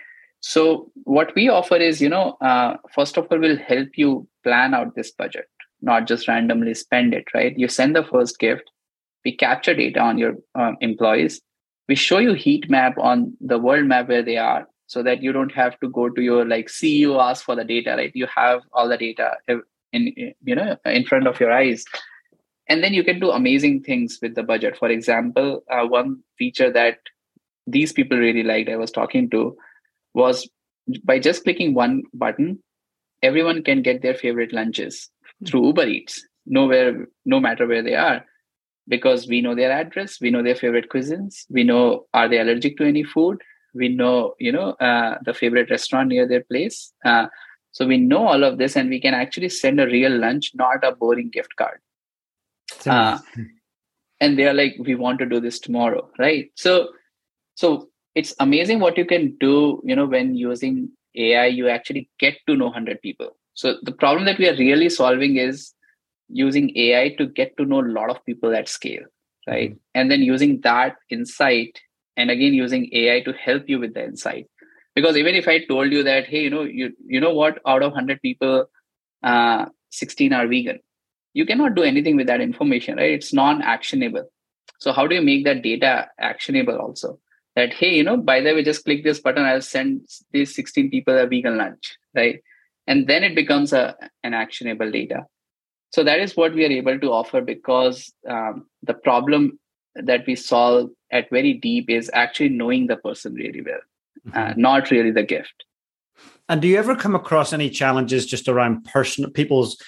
So what we offer is, you know, first of all, we'll help you plan out this budget, not just randomly spend it, right? You send the first gift. We capture data on your employees. We show you heat map on the world map where they are, so that you don't have to go to your CEO, ask for the data, right? You have all the data in front of your eyes. And then you can do amazing things with the budget. For example, one feature that these people really liked, I was talking to, was by just clicking one button, everyone can get their favorite lunches through Uber Eats, no matter where they are, because we know their address, we know their favorite cuisines, we know are they allergic to any food, we know, the favorite restaurant near their place. So we know all of this, and we can actually send a real lunch, not a boring gift card. And they're like, we want to do this tomorrow, right? So it's amazing what you can do, you know, when using AI, you actually get to know 100 people. So the problem that we are really solving is using AI to get to know a lot of people at scale, right? Mm-hmm. And then using that insight, and again, using AI to help you with the insight. Because even if I told you that, hey, you know what, out of 100 people, 16 are vegan, you cannot do anything with that information, right? It's non-actionable. So how do you make that data actionable also? That, hey, by the way, just click this button, I'll send these 16 people a vegan lunch, right? And then it becomes an actionable data. So that is what we are able to offer, because the problem that we solve at very deep is actually knowing the person really well, not really the gift. And do you ever come across any challenges just around people's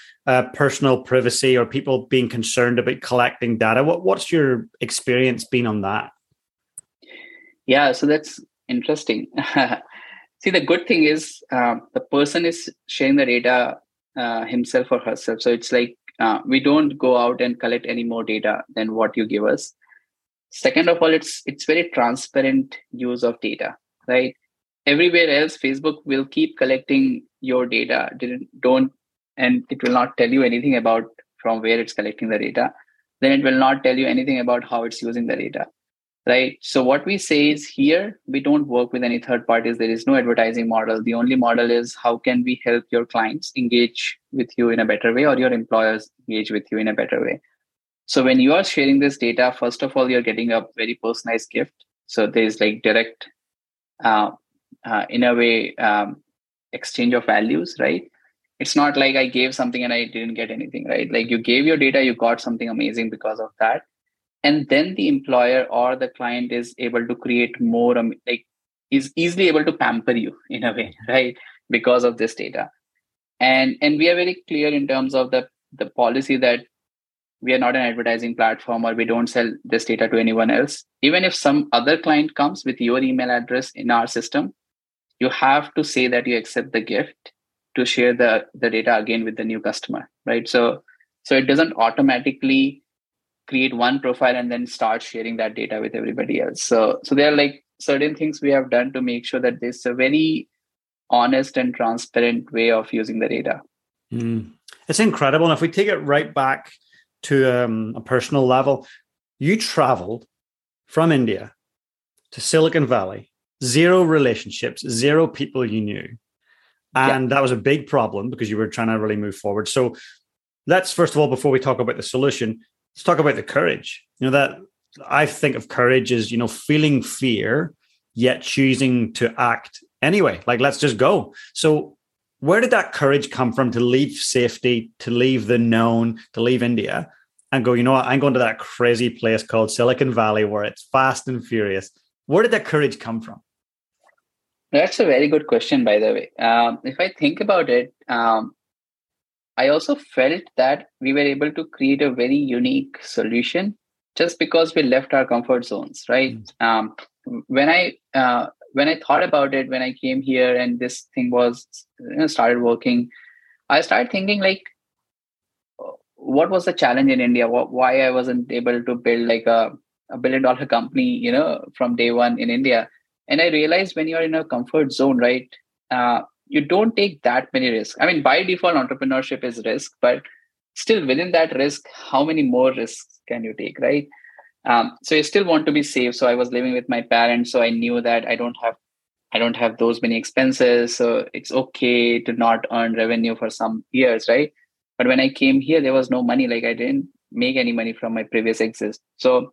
personal privacy, or people being concerned about collecting data? What's your experience been on that? Yeah, so that's interesting. See, the good thing is the person is sharing the data himself or herself. So it's like we don't go out and collect any more data than what you give us. Second of all, it's very transparent use of data, right? Everywhere else, Facebook will keep collecting your data, and it will not tell you anything about from where it's collecting the data. Then it will not tell you anything about how it's using the data. Right. So what we say is, here, we don't work with any third parties. There is no advertising model. The only model is, how can we help your clients engage with you in a better way, or your employers engage with you in a better way? So when you are sharing this data, first of all, you're getting a very personalized gift. So there's direct, in a way, exchange of values, right? It's not like I gave something and I didn't get anything, right? Like, you gave your data, you got something amazing because of that. And then the employer or the client is able to create more, is easily able to pamper you in a way, right? Because of this data. And we are very clear in terms of the policy that we are not an advertising platform, or we don't sell this data to anyone else. Even if some other client comes with your email address in our system, you have to say that you accept the gift to share the data again with the new customer, right? So it doesn't automatically create one profile and then start sharing that data with everybody else. So there are certain things we have done to make sure that there's a very honest and transparent way of using the data. Mm. It's incredible. And if we take it right back to a personal level, you traveled from India to Silicon Valley, zero relationships, zero people you knew. And that was a big problem because you were trying to really move forward. So let's, first of all, before we talk about the solution, let's talk about the courage. You know, that I think of courage as, you know, feeling fear, yet choosing to act anyway. Like, let's just go. So where did that courage come from to leave safety, to leave the known, to leave India and go, you know what, I'm going to that crazy place called Silicon Valley where it's fast and furious. Where did that courage come from? That's a very good question, by the way. If I think about it, I also felt that we were able to create a very unique solution just because we left our comfort zones, right? When I thought about it, when I came here and this thing was, you know, started working, I started thinking like, what was the challenge in India? Why I wasn't able to build like a $1 billion company, you know, from day one in India. And I realized when you're in a comfort zone, right, you don't take that many risks. I mean, by default, entrepreneurship is risk, but still within that risk, how many more risks can you take, right? So you still want to be safe. So I was living with my parents, so I knew that I don't have those many expenses. So it's okay to not earn revenue for some years, right? But when I came here, there was no money. Like I didn't make any money from my previous exit. So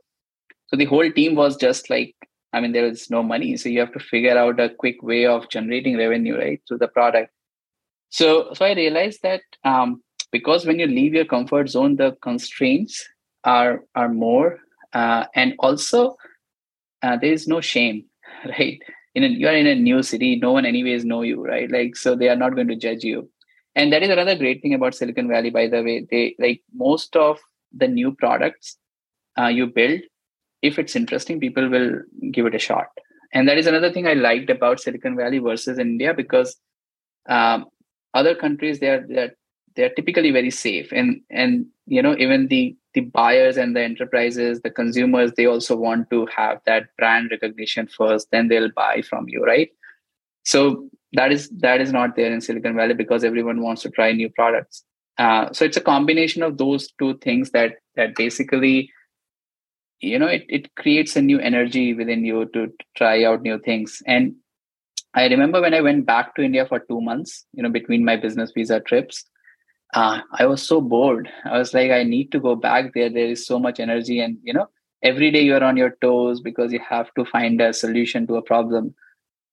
the whole team was just like, I mean, there was no money. So you have to figure out a quick way of generating revenue, right, through the product. So I realized that because when you leave your comfort zone, the constraints are more. And also, there is no shame, right? You are in a new city. No one anyways know you, right? Like, so they are not going to judge you. And that is another great thing about Silicon Valley, by the way. They like most of the new products you build, if it's interesting, people will give it a shot. And that is another thing I liked about Silicon Valley versus India, because other countries, they are typically very safe. And you know, even the buyers and the enterprises, the consumers, they also want to have that brand recognition first, then they'll buy from you, right? So that is not there in Silicon Valley because everyone wants to try new products. So it's a combination of those two things that basically, you know, it creates a new energy within you to try out new things. And I remember when I went back to India for 2 months, you know, between my business visa trips, I was so bored. I was like, I need to go back there. There is so much energy. And, you know, every day you're on your toes because you have to find a solution to a problem.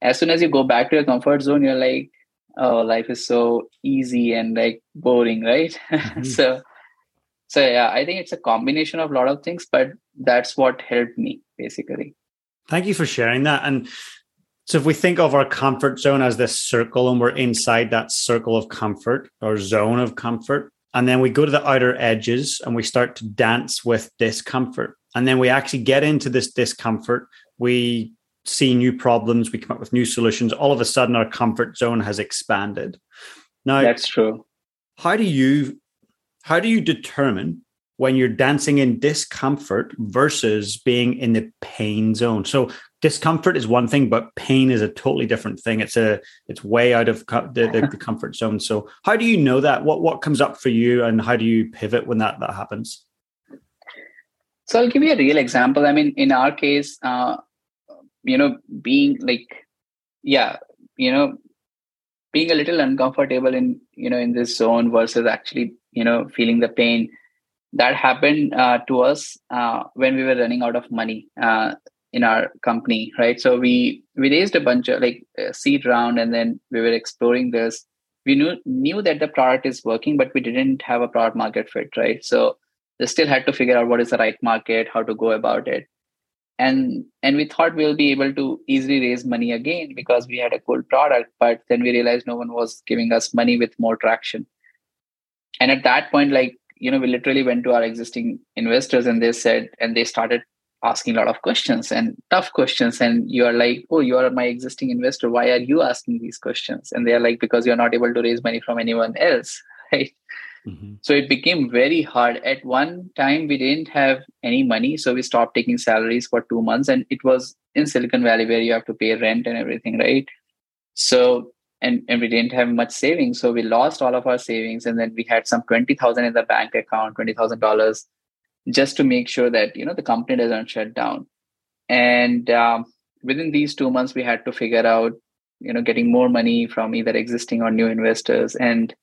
As soon as you go back to your comfort zone, you're like, oh, life is so easy and like boring, right? Mm-hmm. So yeah, I think it's a combination of a lot of things, but that's what helped me basically. Thank you for sharing that. And so if we think of our comfort zone as this circle and we're inside that circle of comfort or zone of comfort, and then we go to the outer edges and we start to dance with discomfort. And then we actually get into this discomfort. We see new problems. We come up with new solutions. All of a sudden, our comfort zone has expanded. Now, that's true. How do you determine when you're dancing in discomfort versus being in the pain zone? So discomfort is one thing, but pain is a totally different thing. It's way out of the comfort zone. So how do you know that? What comes up for you and how do you pivot when that happens? So I'll give you a real example. I mean, in our case, you know, being like, yeah, you know, being a little uncomfortable in, you know, in this zone versus actually, you know, feeling the pain, that happened to us when we were running out of money in our company, right? So we raised a bunch of like seed round, and then we were exploring this. We knew that the product is working, but we didn't have a product market fit, right? So we still had to figure out what is the right market, how to go about it. And we thought we'll be able to easily raise money again because we had a cool product, but then we realized no one was giving us money with more traction. And at that point, like, you know, we literally went to our existing investors and they started asking a lot of questions and tough questions. And you are like, oh, you are my existing investor. Why are you asking these questions? And they're like, because you're not able to raise money from anyone else, right? Mm-hmm. So it became very hard. At one time, we didn't have any money. So we stopped taking salaries for 2 months. And it was in Silicon Valley where you have to pay rent and everything, right? So and we didn't have much savings. So we lost all of our savings. And then we had some $20,000 in the bank account, $20,000, just to make sure that, you know, the company doesn't shut down. And within these 2 months, we had to figure out, you know, getting more money from either existing or new investors. And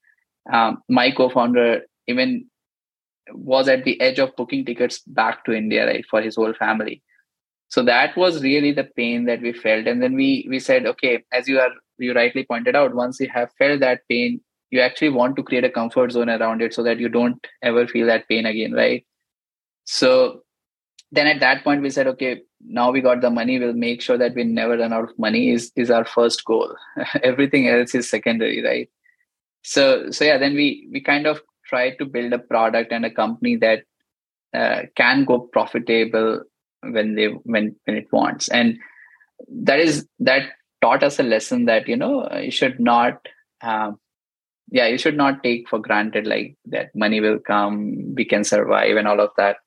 my co-founder even was at the edge of booking tickets back to India, right, for his whole family. So that was really the pain that we felt. And then we said, okay, as you rightly pointed out, once you have felt that pain, you actually want to create a comfort zone around it so that you don't ever feel that pain again, right? So then at that point, we said, okay, now we got the money, we'll make sure that we never run out of money is our first goal. Everything else is secondary, right? So yeah, then we kind of tried to build a product and a company that can go profitable when it wants. And that taught us a lesson that, you know, you should not take for granted, like, that money will come, we can survive and all of that.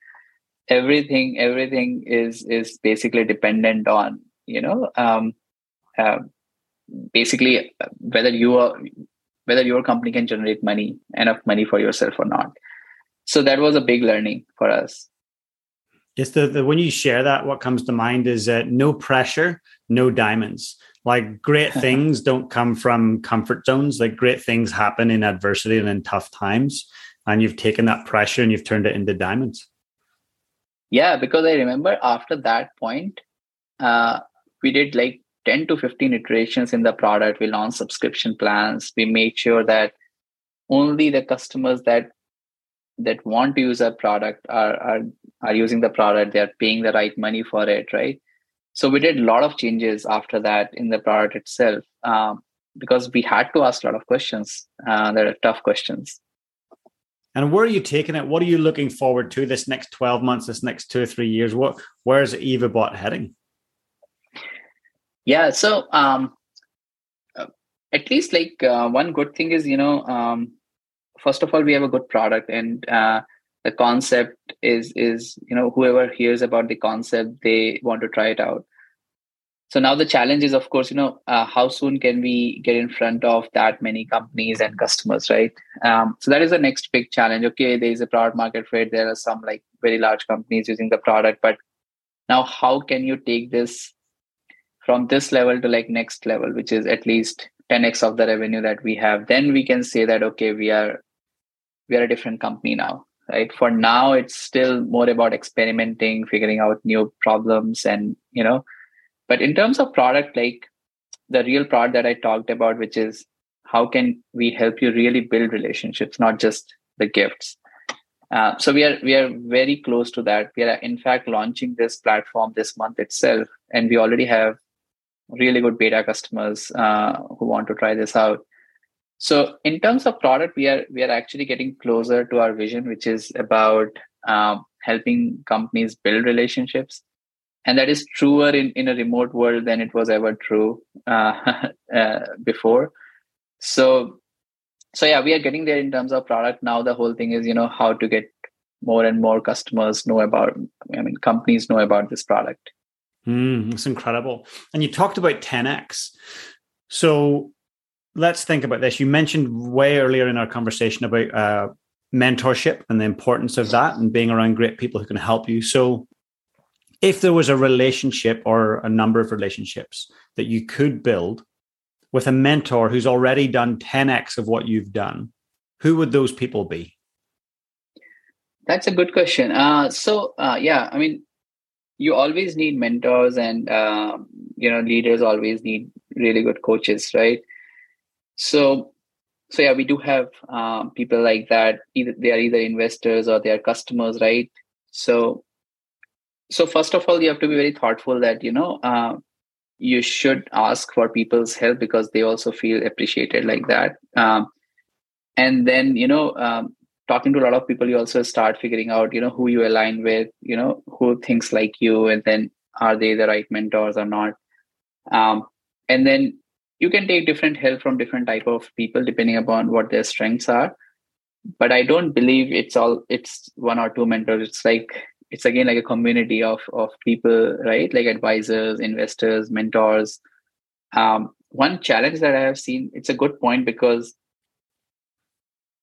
Everything is basically dependent on, you know, basically whether your company can generate money, enough money for yourself or not. So that was a big learning for us. Yes, when you share that, what comes to mind is no pressure, no diamonds. Like, great things don't come from comfort zones. Like, great things happen in adversity and in tough times. And you've taken that pressure and you've turned it into diamonds. Yeah, because I remember after that point, we did like 10 to 15 iterations in the product. We launched subscription plans. We made sure that only the customers that want to use our product are using the product. They are paying the right money for it, right? So we did a lot of changes after that in the product itself, because we had to ask a lot of questions. There are tough questions. And where are you taking it? What are you looking forward to this next 12 months, this next 2 or 3 years? Where is EvaBot heading? Yeah, so at least one good thing is, you know, first of all, we have a good product, and the concept is, you know, whoever hears about the concept, they want to try it out. So now the challenge is, of course, you know, how soon can we get in front of that many companies and customers, right? So that is the next big challenge. Okay, there is a product market fit. There are some like very large companies using the product, but now how can you take this from this level to like next level, which is at least 10x of the revenue that we have? Then we can say that, okay, we are a different company now, right? For now, it's still more about experimenting, figuring out new problems, and, you know. But in terms of product, like the real part that I talked about, which is how can we help you really build relationships, not just the gifts. So we are very close to that. We are in fact launching this platform this month itself, and we already have really good beta customers who want to try this out. So in terms of product, we are actually getting closer to our vision, which is about helping companies build relationships. And that is truer in a remote world than it was ever true before. So yeah, we are getting there in terms of product. Now the whole thing is, you know, how to get more and more customers companies know about this product. It's incredible. And you talked about 10X. So let's think about this. You mentioned way earlier in our conversation about mentorship and the importance of that and being around great people who can help you. So if there was a relationship or a number of relationships that you could build with a mentor who's already done 10x of what you've done, who would those people be? That's a good question. Yeah, I mean, you always need mentors, and, you know, leaders always need really good coaches, right? So yeah, we do have people like that. They are either investors or they are customers, right? So first of all, you have to be very thoughtful that, you know, you should ask for people's help because they also feel appreciated like that. And then, you know, talking to a lot of people, you also start figuring out, you know, who you align with, you know, who thinks like you, and then are they the right mentors or not? And then you can take different help from different type of people depending upon what their strengths are. But I don't believe it's one or two mentors. It's again like a community of people, right? Like advisors, investors, mentors, one challenge that I have seen, it's a good point because,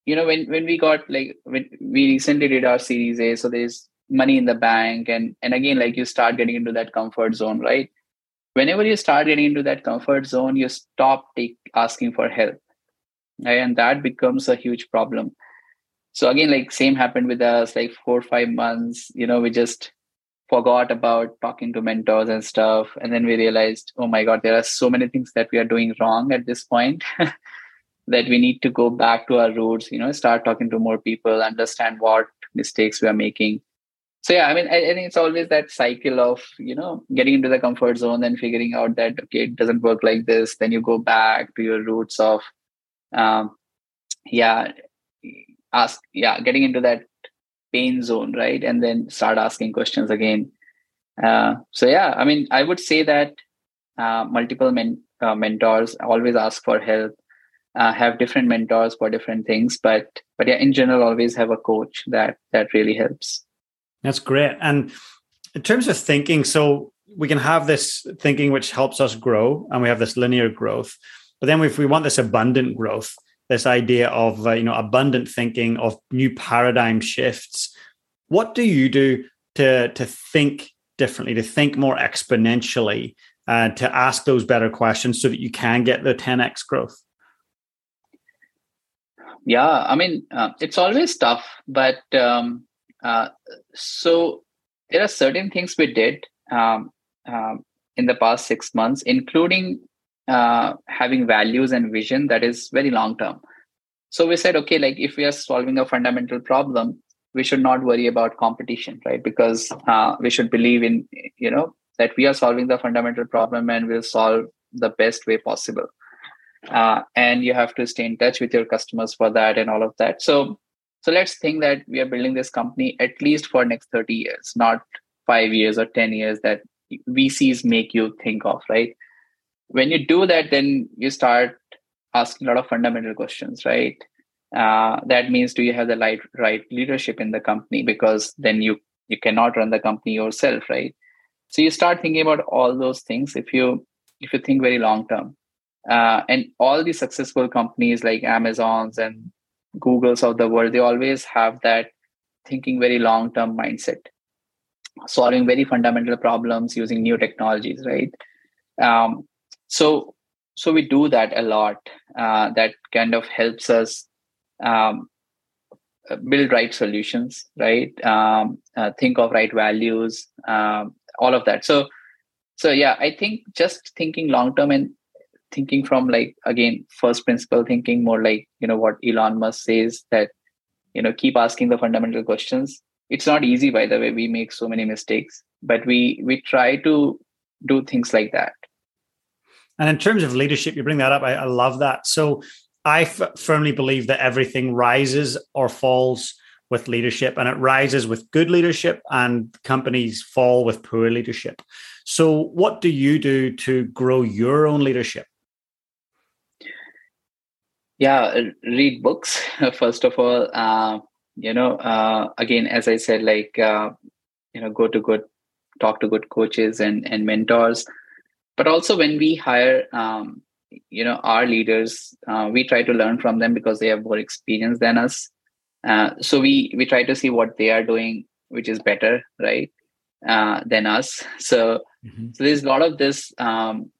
you know, when we got like, when we recently did our Series A, so there's money in the bank. And again, like you start getting into that comfort zone, right? Whenever you start getting into that comfort zone, you stop asking for help. Right? And that becomes a huge problem. So again, like same happened with us, like 4 or 5 months, you know, we just forgot about talking to mentors and stuff. And then we realized, oh my God, there are so many things that we are doing wrong at this point that we need to go back to our roots, you know, start talking to more people, understand what mistakes we are making. So yeah, I mean, I think it's always that cycle of, you know, getting into the comfort zone and figuring out that, okay, it doesn't work like this. Then you go back to your roots of, getting into that pain zone, right? And then start asking questions again. I mean, I would say that multiple mentors always ask for help, have different mentors for different things, but yeah, in general, always have a coach that really helps. That's great. And in terms of thinking, so we can have this thinking which helps us grow, and we have this linear growth, but then if we want this abundant growth, this idea of abundant thinking, of new paradigm shifts. What do you do to think differently, to think more exponentially, to ask those better questions so that you can get the 10x growth? Yeah, I mean, it's always tough, but so there are certain things we did in the past 6 months, including having values and vision that is very long term. So we said, okay, like if we are solving a fundamental problem, we should not worry about competition, right? Because we should believe in, you know, that we are solving the fundamental problem and we'll solve the best way possible. And you have to stay in touch with your customers for that and all of that. So let's think that we are building this company at least for next 30 years, not 5 years or 10 years that VCs make you think of, right? When you do that, then you start asking a lot of fundamental questions, right? That means, do you have the right leadership in the company? Because then you cannot run the company yourself, right? So you start thinking about all those things if you think very long term. And all the successful companies like Amazons and Googles of the world, they always have that thinking very long term mindset, solving very fundamental problems using new technologies, right? So we do that a lot. That kind of helps us build right solutions, right? Think of right values, all of that. So yeah, I think just thinking long term and thinking from like, again, first principle thinking, more like, you know, what Elon Musk says that, you know, keep asking the fundamental questions. It's not easy, by the way. We make so many mistakes, but we try to do things like that. And in terms of leadership, you bring that up. I love that. So I firmly believe that everything rises or falls with leadership, and it rises with good leadership, and companies fall with poor leadership. So what do you do to grow your own leadership? Yeah, read books, first of all. Again, as I said, like, talk to good coaches and mentors. But also when we hire, our leaders, we try to learn from them because they have more experience than us. So we try to see what they are doing, which is better, right, than us. So there's a lot of this, learning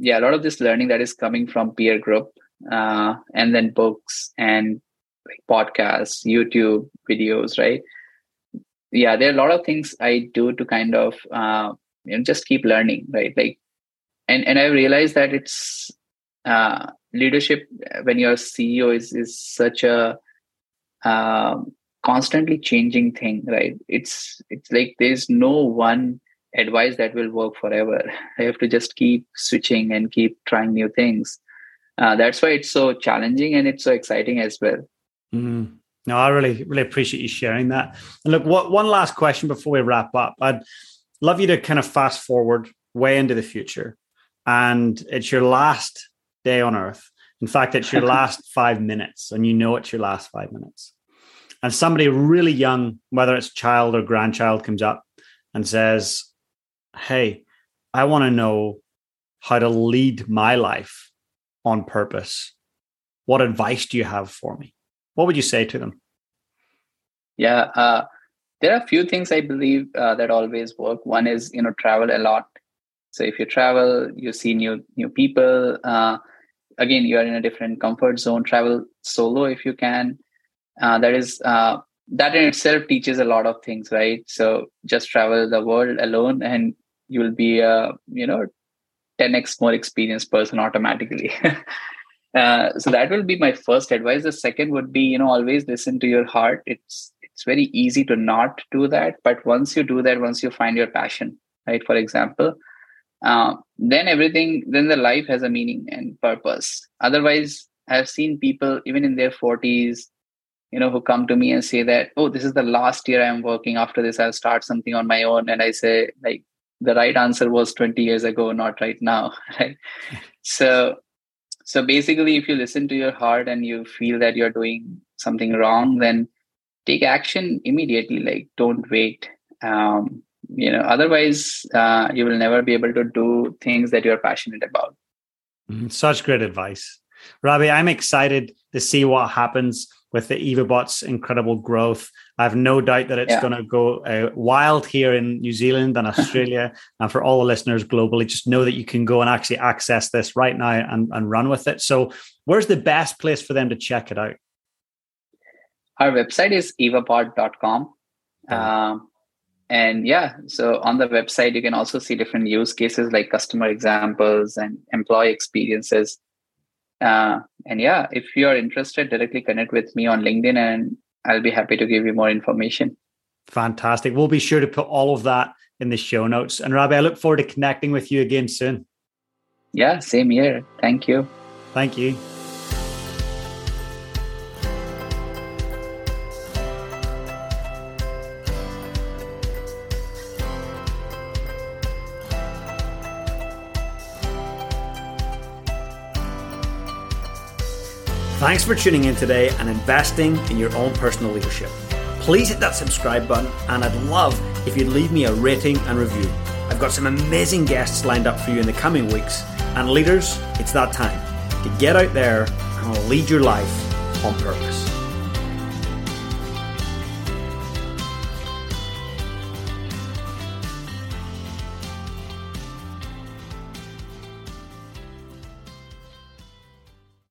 that is coming from peer group, and then books and like podcasts, YouTube videos, right? Yeah, there are a lot of things I do to kind of just keep learning, right? Like, and I realized that it's leadership when you're CEO is such a constantly changing thing, right? It's like there's no one advice that will work forever. I have to just keep switching and keep trying new things. That's why it's so challenging and it's so exciting as well. Mm. No, I really, really appreciate you sharing that. And look, one last question before we wrap up. I'd love you to kind of fast forward way into the future. And it's your last day on earth. In fact, it's your last 5 minutes, and you know it's your last 5 minutes. And somebody really young, whether it's child or grandchild, comes up and says, hey, I want to know how to lead my life on purpose. What advice do you have for me? What would you say to them? Yeah, there are a few things I believe that always work. One is, travel a lot. So if you travel, you see new people. Again, you are in a different comfort zone. Travel solo if you can. That in itself teaches a lot of things, right? So just travel the world alone and you'll be, 10x more experienced person automatically. So that will be my first advice. The second would be, always listen to your heart. It's very easy to not do that. But once you do that, once you find your passion, right? For example, then the life has a meaning and purpose. Otherwise, I've seen people even in their 40s, who come to me and say that, oh, this is the last year I'm working. After this, I'll start something on my own. And I say, like, the right answer was 20 years ago, not right now, right? So basically, if you listen to your heart and you feel that you're doing something wrong, then take action immediately. Like, don't wait. Otherwise, you will never be able to do things that you're passionate about. Such great advice. Ravi, I'm excited to see what happens with the EvaBot's incredible growth. I have no doubt that it's going to go wild here in New Zealand and Australia. And for all the listeners globally, just know that you can go and actually access this right now and run with it. So where's the best place for them to check it out? Our website is evabot.com. So on the website, you can also see different use cases like customer examples and employee experiences. If you are interested, directly connect with me on LinkedIn and I'll be happy to give you more information. Fantastic. We'll be sure to put all of that in the show notes. And Ravi, I look forward to connecting with you again soon. Yeah, same here. Thank you. Thank you. Thanks for tuning in today and investing in your own personal leadership. Please hit that subscribe button, and I'd love if you'd leave me a rating and review. I've got some amazing guests lined up for you in the coming weeks. And leaders, it's that time to get out there and lead your life on purpose.